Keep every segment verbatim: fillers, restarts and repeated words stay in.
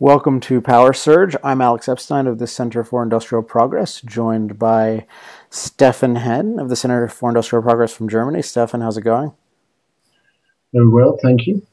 Welcome to Power Surge. I'm Alex Epstein of the Center for Industrial Progress, joined by Stefan Henn of the Center for Industrial Progress from Germany. Stefan, how's it going? Very well, thank you.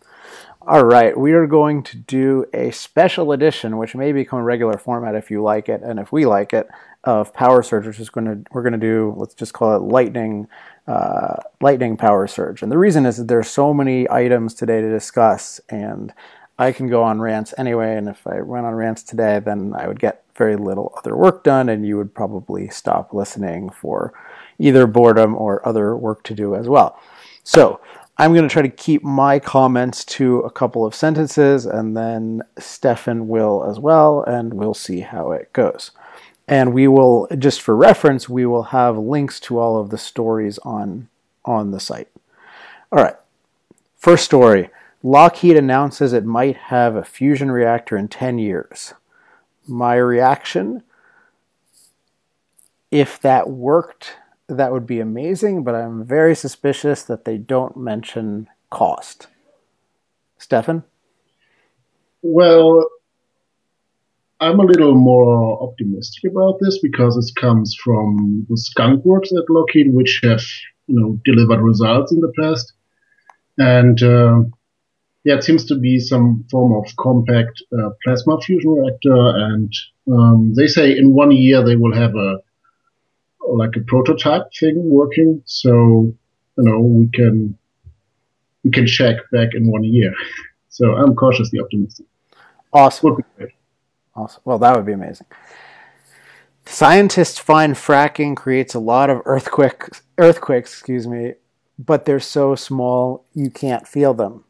All right, we are going to do a special edition, which may become a regular format if you like it and if we like it, of Power Surge, which is going to, we're going to do, let's just call it lightning, uh, lightning Power Surge. And the reason is that there are so many items today to discuss, and I can go on rants anyway, and if I went on rants today, then I would get very little other work done, and you would probably stop listening for either boredom or other work to do as well. So I'm going to try to keep my comments to a couple of sentences, and then Stefan will as well, and we'll see how it goes. And we will, just for reference, we will have links to all of the stories on, on the site. All right, first story. Lockheed announces it might have a fusion reactor in ten years. My reaction, if that worked, that would be amazing, but I'm very suspicious that they don't mention cost. Stefan? Well, I'm a little more optimistic about this because this comes from the skunk works at Lockheed, which have, you know, delivered results in the past. And Uh, Yeah, it seems to be some form of compact uh, plasma fusion reactor, and um, they say in one year they will have a like a prototype thing working. So you know we can we can check back in one year. So I'm cautiously optimistic. Awesome. Would be great. Awesome. Well, that would be amazing. Scientists find fracking creates a lot of earthquakes. Earthquakes, excuse me, but they're so small you can't feel them.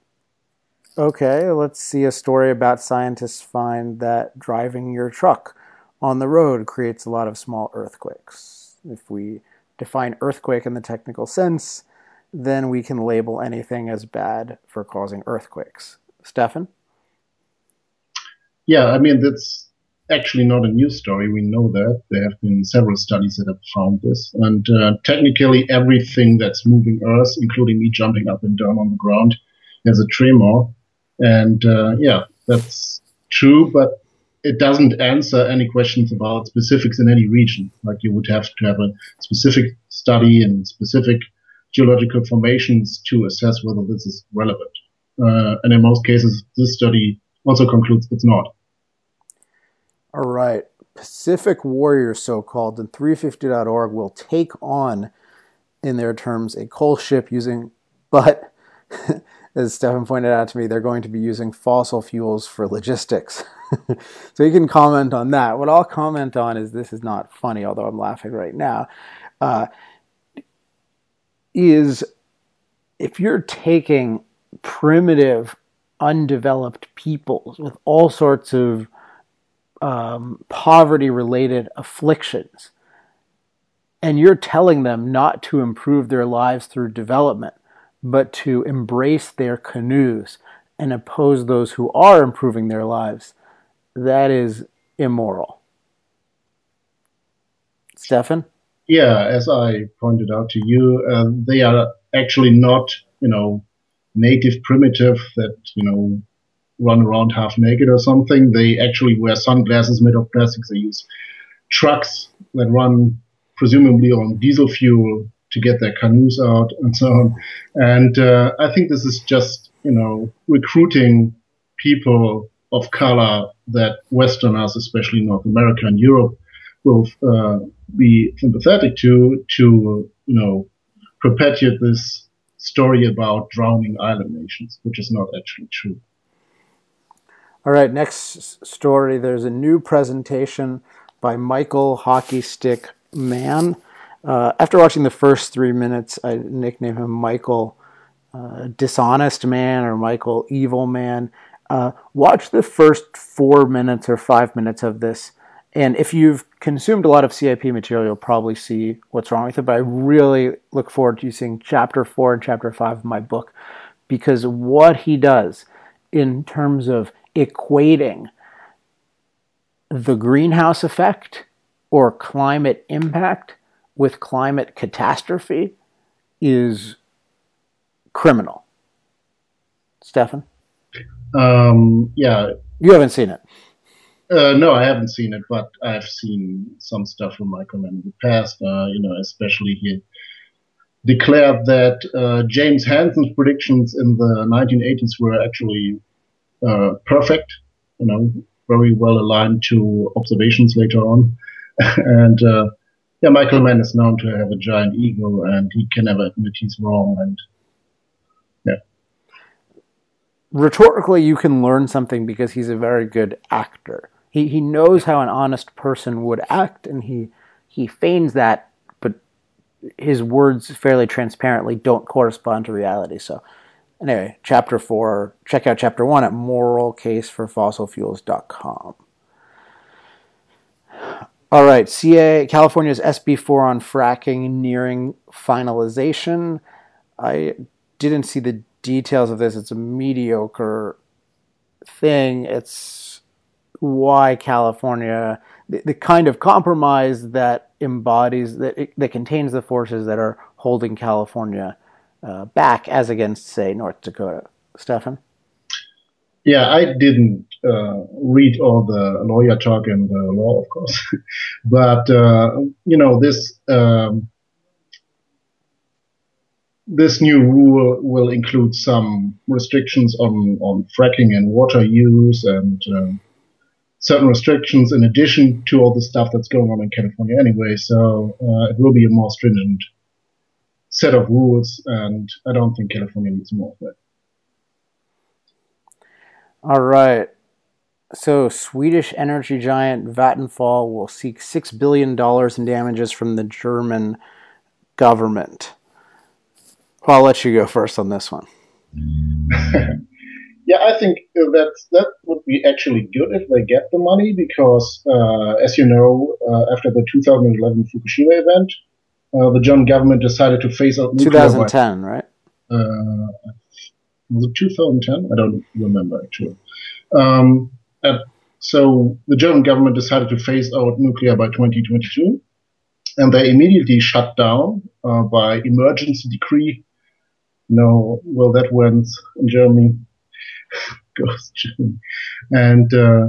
Okay, let's see a story about scientists find that driving your truck on the road creates a lot of small earthquakes. If we define earthquake in the technical sense, then we can label anything as bad for causing earthquakes. Stefan? Yeah, I mean, that's actually not a new story. We know that. There have been several studies that have found this. And uh, technically, everything that's moving Earth, including me jumping up and down on the ground, has a tremor. And uh, yeah, that's true, but it doesn't answer any questions about specifics in any region. Like you would have to have a specific study and specific geological formations to assess whether this is relevant. Uh, and in most cases, this study also concludes it's not. All right. Pacific Warrior, so-called, and three fifty dot org will take on, in their terms, a coal ship using, but as Stefan pointed out to me, they're going to be using fossil fuels for logistics. So you can comment on that. What I'll comment on is, this is not funny, although I'm laughing right now, uh, is if you're taking primitive, undeveloped peoples with all sorts of um, poverty-related afflictions, and you're telling them not to improve their lives through development, but to embrace their canoes and oppose those who are improving their lives, that is immoral. Stefan? Yeah, as I pointed out to you, uh, they are actually not, you know, native primitive that, you know, run around half naked or something. They actually wear sunglasses made of plastics. They use trucks that run presumably on diesel fuel to get their canoes out and so on. And uh, I think this is just, you know, recruiting people of color that Westerners, especially North America and Europe, will uh, be sympathetic to, to, you know, perpetuate this story about drowning island nations, which is not actually true. All right, next story. There's a new presentation by Michael Hockey Stick Mann. Uh, after watching the first three minutes, I nicknamed him Michael uh, Dishonest Man or Michael Evil Man. Uh, watch the first four minutes or five minutes of this, and if you've consumed a lot of C I P material, you'll probably see what's wrong with it, but I really look forward to seeing Chapter four and Chapter five of my book, because what he does in terms of equating the greenhouse effect or climate impact with climate catastrophe is criminal. Stefan? Um, yeah. You haven't seen it. Uh, no, I haven't seen it, but I've seen some stuff from Michael in the past. Uh, you know, especially he declared that uh, James Hansen's predictions in the nineteen eighties were actually uh, perfect. You know, very well aligned to observations later on. and uh, yeah, Michael Mann is known to have a giant ego, and he can never admit he's wrong. And yeah, rhetorically, you can learn something because he's a very good actor. He he knows how an honest person would act, and he he feigns that, but his words fairly transparently don't correspond to reality. So, anyway, chapter four. Check out chapter one at moral case for fossil fuels dot com. All right, C A California's S B four on fracking nearing finalization. I didn't see the details of this. It's a mediocre thing. It's why California, the, the kind of compromise that embodies, that it, that contains the forces that are holding California uh, back as against, say, North Dakota. Stefan? Yeah, I didn't uh, read all the lawyer talk and the law, of course. but, uh, you know, this um, this new rule will include some restrictions on, on fracking and water use and uh, certain restrictions in addition to all the stuff that's going on in California anyway. So uh, it will be a more stringent set of rules, and I don't think California needs more of that. All right. So Swedish energy giant Vattenfall will seek six billion dollars in damages from the German government. Well, I'll let you go first on this one. Yeah, I think that, that would be actually good if they get the money because, uh, as you know, uh, after the two thousand eleven Fukushima event, uh, the German government decided to phase out nuclear. twenty ten, right? Uh, Was it two thousand ten? I don't remember, actually. Um, so the German government decided to phase out nuclear by twenty twenty-two, and they immediately shut down uh, by emergency decree. No, well, that went in Germany. Goes Germany. And, uh,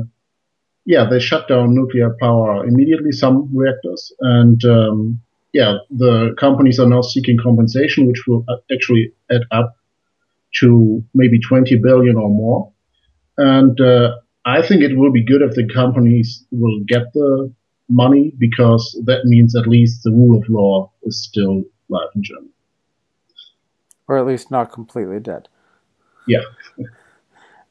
yeah, they shut down nuclear power immediately, some reactors. And, um, yeah, the companies are now seeking compensation, which will actually add up to maybe twenty billion or more. And uh, I think it will be good if the companies will get the money because that means at least the rule of law is still alive in Germany. Or at least not completely dead. Yeah.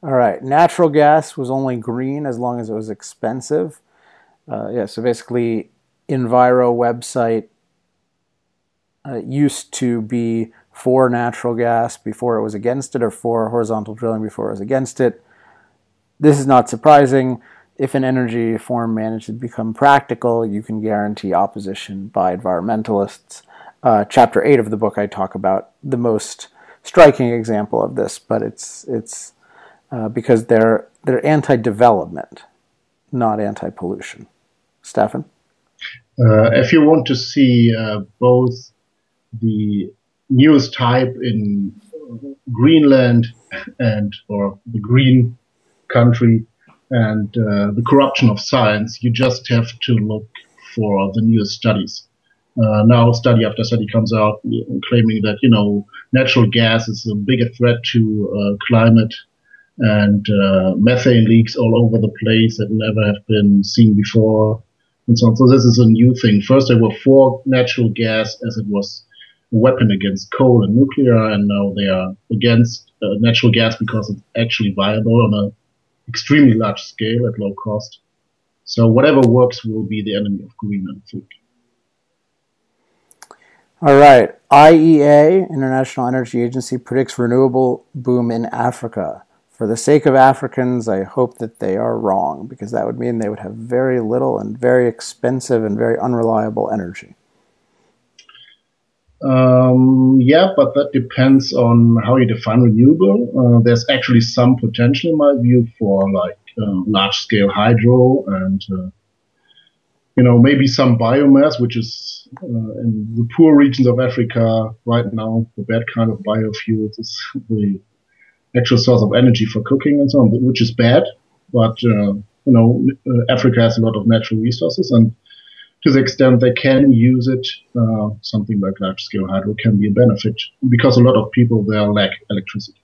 All right. Natural gas was only green as long as it was expensive. Uh, yeah, so basically Enviro website uh, used to be for natural gas before it was against it, or for horizontal drilling before it was against it. This is not surprising. If an energy form managed to become practical, you can guarantee opposition by environmentalists. Uh, chapter eight of the book, I talk about the most striking example of this, but it's it's uh, because they're they're anti-development, not anti-pollution. Stefan? Uh, if you want to see uh, both the newest type in Greenland and or the green country and uh, the corruption of science, you just have to look for the newest studies. Uh, now study after study comes out claiming that, you know, natural gas is a bigger threat to uh, climate and uh, methane leaks all over the place that never have been seen before and so on. So this is a new thing. First there were for natural gas as it was weapon against coal and nuclear, and now they are against uh, natural gas because it's actually viable on an extremely large scale at low cost. So whatever works will be the enemy of green, I think. All right. I E A, International Energy Agency, predicts renewable boom in Africa. For the sake of Africans, I hope that they are wrong, because that would mean they would have very little and very expensive and very unreliable energy. Um, yeah, but that depends on how you define renewable. Uh, there's actually some potential, in my view, for like uh, large-scale hydro and, uh, you know, maybe some biomass, which is uh, in the poor regions of Africa right now. The bad kind of biofuels is the actual source of energy for cooking and so on, which is bad. But uh, you know, uh, Africa has a lot of natural resources, and to the extent they can use it, uh, something like large-scale hydro can be a benefit because a lot of people there lack electricity.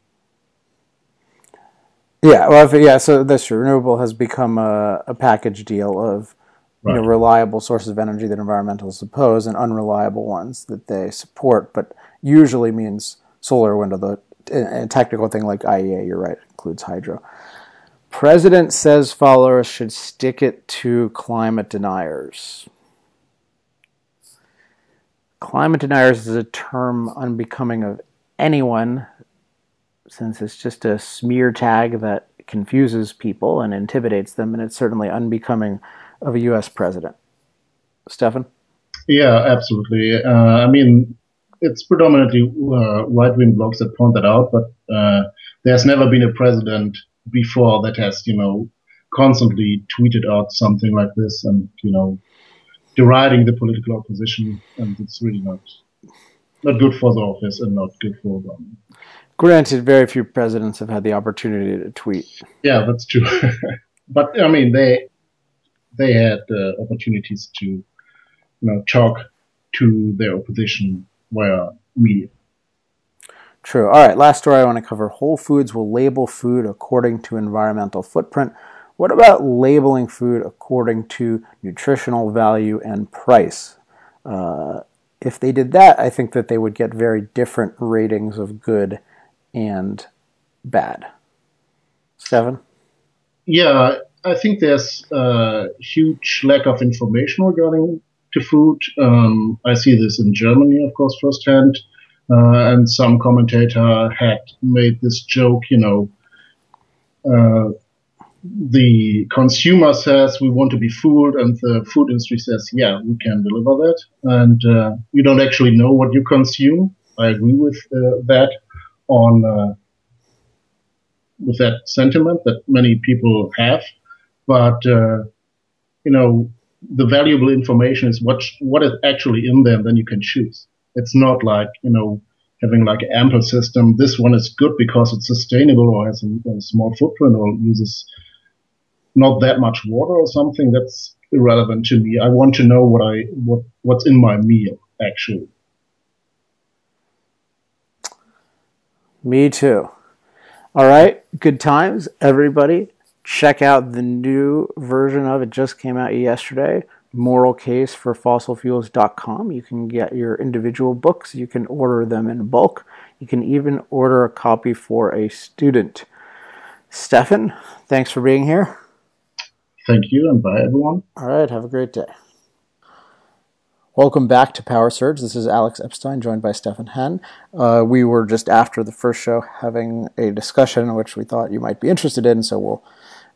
Yeah, well, if, yeah. So this renewable has become a, a package deal of right. you know, reliable sources of energy that environmentalists oppose and unreliable ones that they support, but usually means solar, wind, or the a technical thing like I E A. You're right, includes hydro. President says followers should stick it to climate deniers. Climate deniers is a term unbecoming of anyone, since it's just a smear tag that confuses people and intimidates them, and it's certainly unbecoming of a U S president. Stefan? Yeah, absolutely. Uh, I mean, it's predominantly uh, right-wing blogs that point that out, but uh, there's never been a president before that has, you know, constantly tweeted out something like this and, you know, deriding the political opposition, and it's really not not good for the office and not good for the government. Granted, very few presidents have had the opportunity to tweet. Yeah, that's true. But, I mean, they they had uh, opportunities to, you know, talk to their opposition via media. True. All right, last story I want to cover. Whole Foods will label food according to environmental footprint. What about labeling food according to nutritional value and price? Uh, if they did that, I think that they would get very different ratings of good and bad. Stefan? Yeah, I think there's a huge lack of information regarding to food. Um, I see this in Germany, of course, firsthand. Uh, and some commentator had made this joke, you know, uh, the consumer says we want to be fooled, and the food industry says, yeah, we can deliver that. And uh, you don't actually know what you consume. I agree with uh, that. On uh, with that sentiment that many people have, but uh, you know, the valuable information is what what is actually in them. Then you can choose. It's not like, you know, having like an ample system. This one is good because it's sustainable or has a, a small footprint or uses not that much water or something. That's irrelevant to me. I want to know what I what what's in my meal actually. Me too. All right. Good times, everybody. Check out the new version of it. Just came out yesterday. moral case for fossil fuels dot com. You can get your individual books. You can order them in bulk. You can even order a copy for a student. Stefan, thanks for being here. Thank you, and bye, everyone. All right. Have a great day. Welcome back to Power Surge. This is Alex Epstein, joined by Stefan Henn. Uh, we were just after the first show having a discussion which we thought you might be interested in, so we'll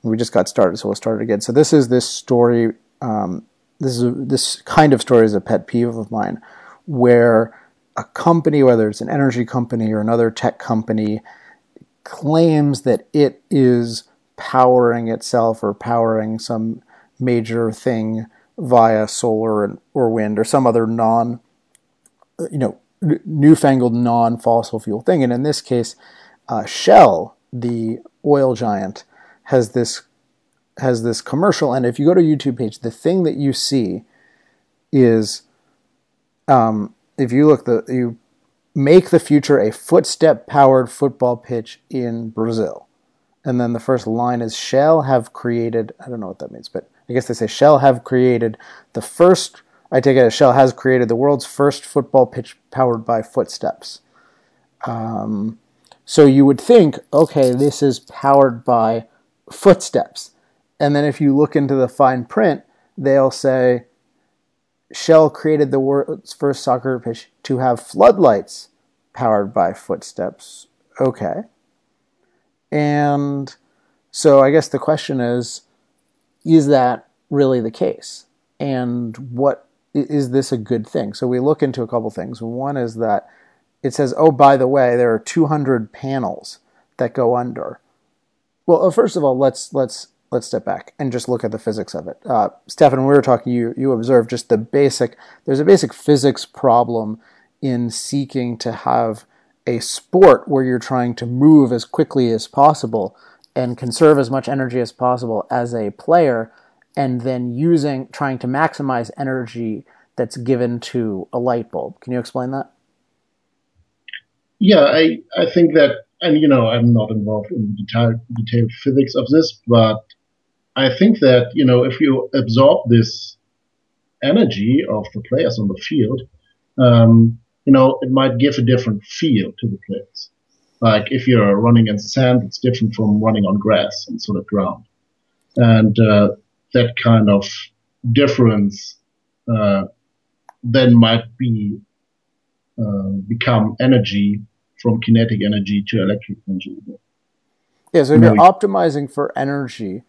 we just got started, so we'll start it again. So this is this story. Um, this is a, this kind of story is a pet peeve of mine, where a company, whether it's an energy company or another tech company, claims that it is powering itself or powering some major thing via solar or wind or some other non, you know, newfangled non-fossil fuel thing. And in this case, uh, Shell, the oil giant, has this has this commercial. And if you go to a YouTube page, the thing that you see is, um, if you look, the you make the future a footstep-powered football pitch in Brazil. And then the first line is, Shell have created, I don't know what that means, but I guess they say Shell have created the first, I take it as Shell has created the world's first football pitch powered by footsteps. Um, so you would think, okay, this is powered by footsteps. And then if you look into the fine print, they'll say Shell created the world's first soccer pitch to have floodlights powered by footsteps. Okay. And so I guess the question is, is that really the case? And what is this a good thing? So we look into a couple things. One is that it says, oh, by the way, there are two hundred panels that go under. Well, first of all, let's let's let's step back and just look at the physics of it. Uh, Stefan, when we were talking, you you observed just the basic. There's a basic physics problem in seeking to have a sport where you're trying to move as quickly as possible and conserve as much energy as possible as a player, and then using, trying to maximize energy that's given to a light bulb. Can you explain that? Yeah, I, I think that, and you know, I'm not involved in the detail, detailed physics of this, but I think that, you know, if you absorb this energy of the players on the field, um, you know, it might give a different feel to the players. Like if you're running in sand, it's different from running on grass and sort of ground. And uh, that kind of difference uh, then might be uh, become energy from kinetic energy to electric energy. Yeah, so if you're optimizing for energy,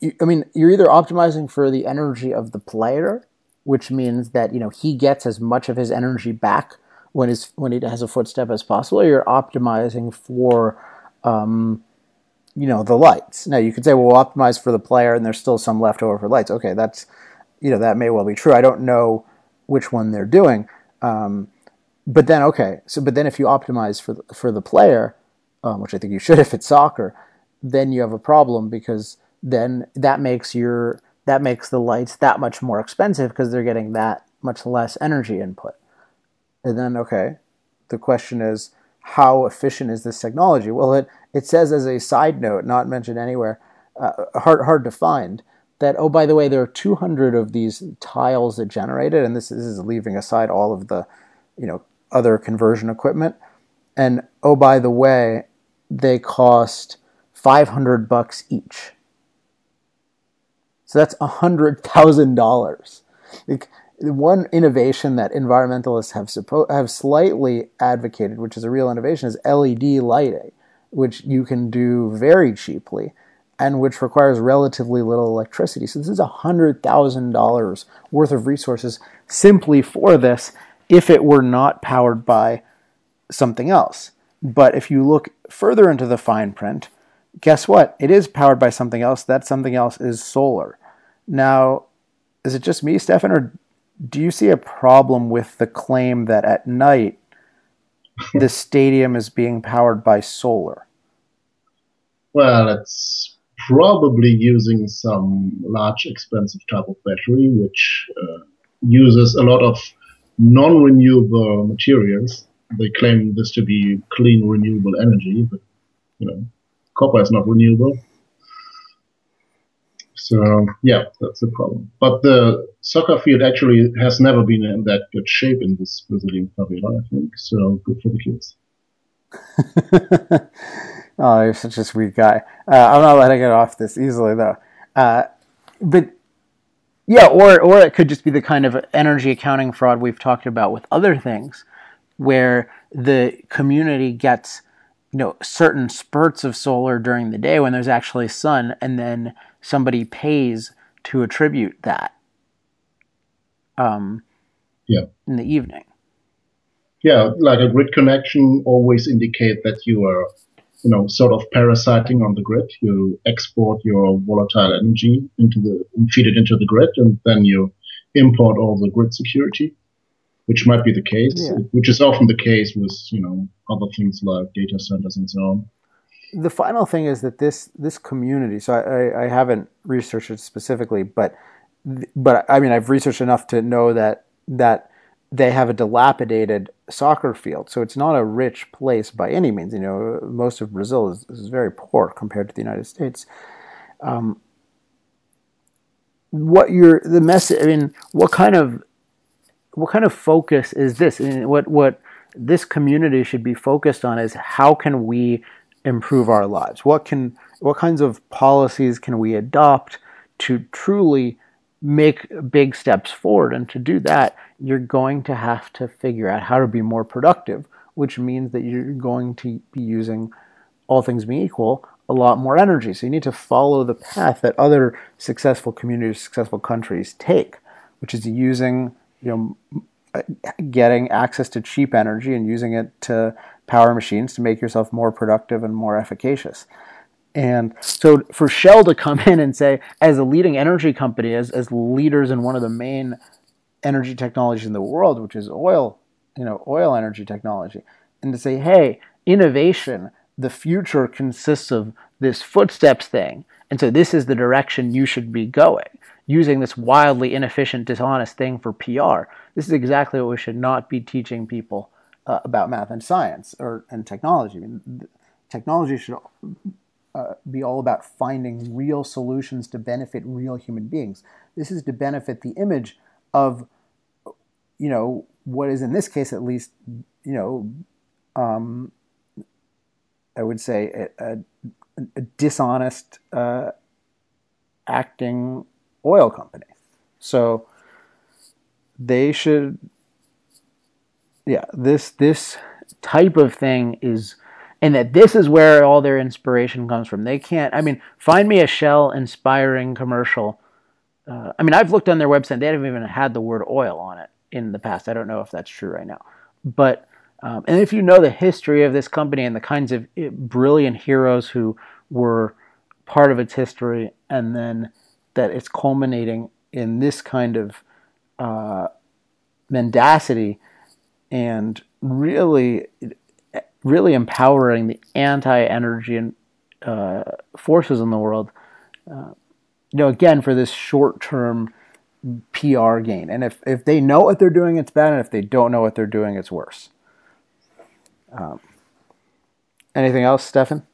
you, I mean, you're either optimizing for the energy of the player, which means that, you know, he gets as much of his energy back when his, when it has a footstep as possible, or you're optimizing for, um, you know, the lights. Now, you could say, well, we'll optimize for the player and there's still some left over for lights. Okay, that's, you know, that may well be true. I don't know which one they're doing. Um, but then, okay, so but then if you optimize for the, for the player, um, which I think you should if it's soccer, then you have a problem, because then that makes your, that makes the lights that much more expensive because they're getting that much less energy input. And then, okay, the question is, how efficient is this technology? Well, it, it says as a side note, not mentioned anywhere, uh, hard hard to find, that, oh, by the way, there are two hundred of these tiles that generated, and this is, this is leaving aside all of the, you know, other conversion equipment. And, oh, by the way, they cost five hundred bucks each. So that's one hundred thousand dollars. Like, one innovation that environmentalists have suppo- have slightly advocated, which is a real innovation, is L E D lighting, which you can do very cheaply and which requires relatively little electricity. So this is one hundred thousand dollars worth of resources simply for this if it were not powered by something else. But if you look further into the fine print, guess what? It is powered by something else. That something else is solar. Now, is it just me, Stefan, or do you see a problem with the claim that at night the stadium is being powered by solar? Well, it's probably using some large, expensive type of battery, which uh, uses a lot of non-renewable materials. They claim this to be clean, renewable energy, but you know, copper is not renewable. So, yeah, that's the problem. But the soccer field actually has never been in that good shape in this Brazilian favela, I think. So, good for the kids. Oh, you're such a sweet guy. Uh, I'm not letting it off this easily, though. Uh, but, yeah, or, or it could just be the kind of energy accounting fraud we've talked about with other things, where the community gets, you know, certain spurts of solar during the day when there's actually sun, and then somebody pays to attribute that um, yeah. in the evening. Yeah, like a grid connection always indicate that you are, you know, sort of parasiting on the grid. You export your volatile energy into the, and feed it into the grid, and then you import all the grid security, which might be the case, yeah. which is often the case with, you know, other things like data centers and so on. The final thing is that this this community, so I, I haven't researched it specifically, but but I mean, I've researched enough to know that that they have a dilapidated soccer field. So it's not a rich place by any means. You know, most of Brazil is, is very poor compared to the United States. Um, what your the message? I mean, what kind of what kind of focus is this? I mean, what what this community should be focused on is how can we improve our lives? What can, what kinds of policies can we adopt to truly make big steps forward? And to do that, you're going to have to figure out how to be more productive, which means that you're going to be using, all things being equal, a lot more energy. So you need to follow the path that other successful communities, successful countries take, which is using, you know, getting access to cheap energy and using it to power machines to make yourself more productive and more efficacious. And so for Shell to come in and say, as a leading energy company, as, as leaders in one of the main energy technologies in the world, which is oil, you know, oil energy technology, and to say, hey, innovation, the future consists of this footsteps thing. And so this is the direction you should be going, using this wildly inefficient, dishonest thing for P R. This is exactly what we should not be teaching people uh, about math and science or and technology. I mean, technology should uh, be all about finding real solutions to benefit real human beings. This is to benefit the image of, you know, what is in this case at least, you know, um, I would say a, a, a dishonest uh, acting oil company. So they should, yeah, this this type of thing is, and that this is where all their inspiration comes from. They can't, I mean, find me a Shell inspiring commercial. Uh, I mean, I've looked on their website. They haven't even had the word oil on it in the past. I don't know if that's true right now. But, um, and if you know the history of this company and the kinds of brilliant heroes who were part of its history, and then that it's culminating in this kind of uh, mendacity and really, really empowering the anti-energy and uh, forces in the world, uh, you know, again, for this short-term P R gain. And if, if they know what they're doing, it's bad. And if they don't know what they're doing, it's worse. Um, anything else, Stefan?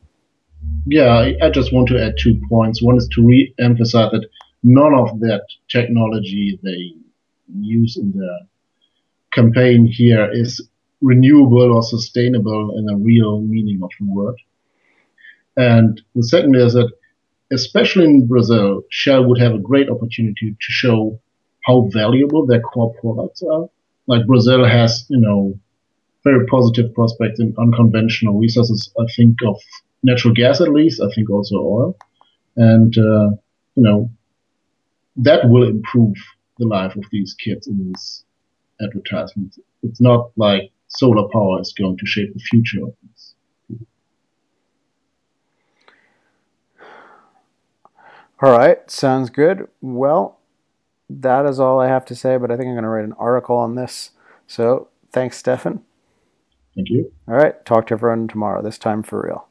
Yeah, I just want to add two points. One is to re-emphasize that none of that technology they use in the campaign here is renewable or sustainable in the real meaning of the word. And the second is that, especially in Brazil, Shell would have a great opportunity to show how valuable their core products are. Like Brazil has, you know, very positive prospects in unconventional resources. I think of natural gas, at least, I think also oil. And, uh, you know, that will improve the life of these kids in these advertisements. It's not like solar power is going to shape the future of this. All right, sounds good. Well, that is all I have to say, but I think I'm going to write an article on this. So thanks, Stefan. Thank you. All right, talk to everyone tomorrow, this time for real.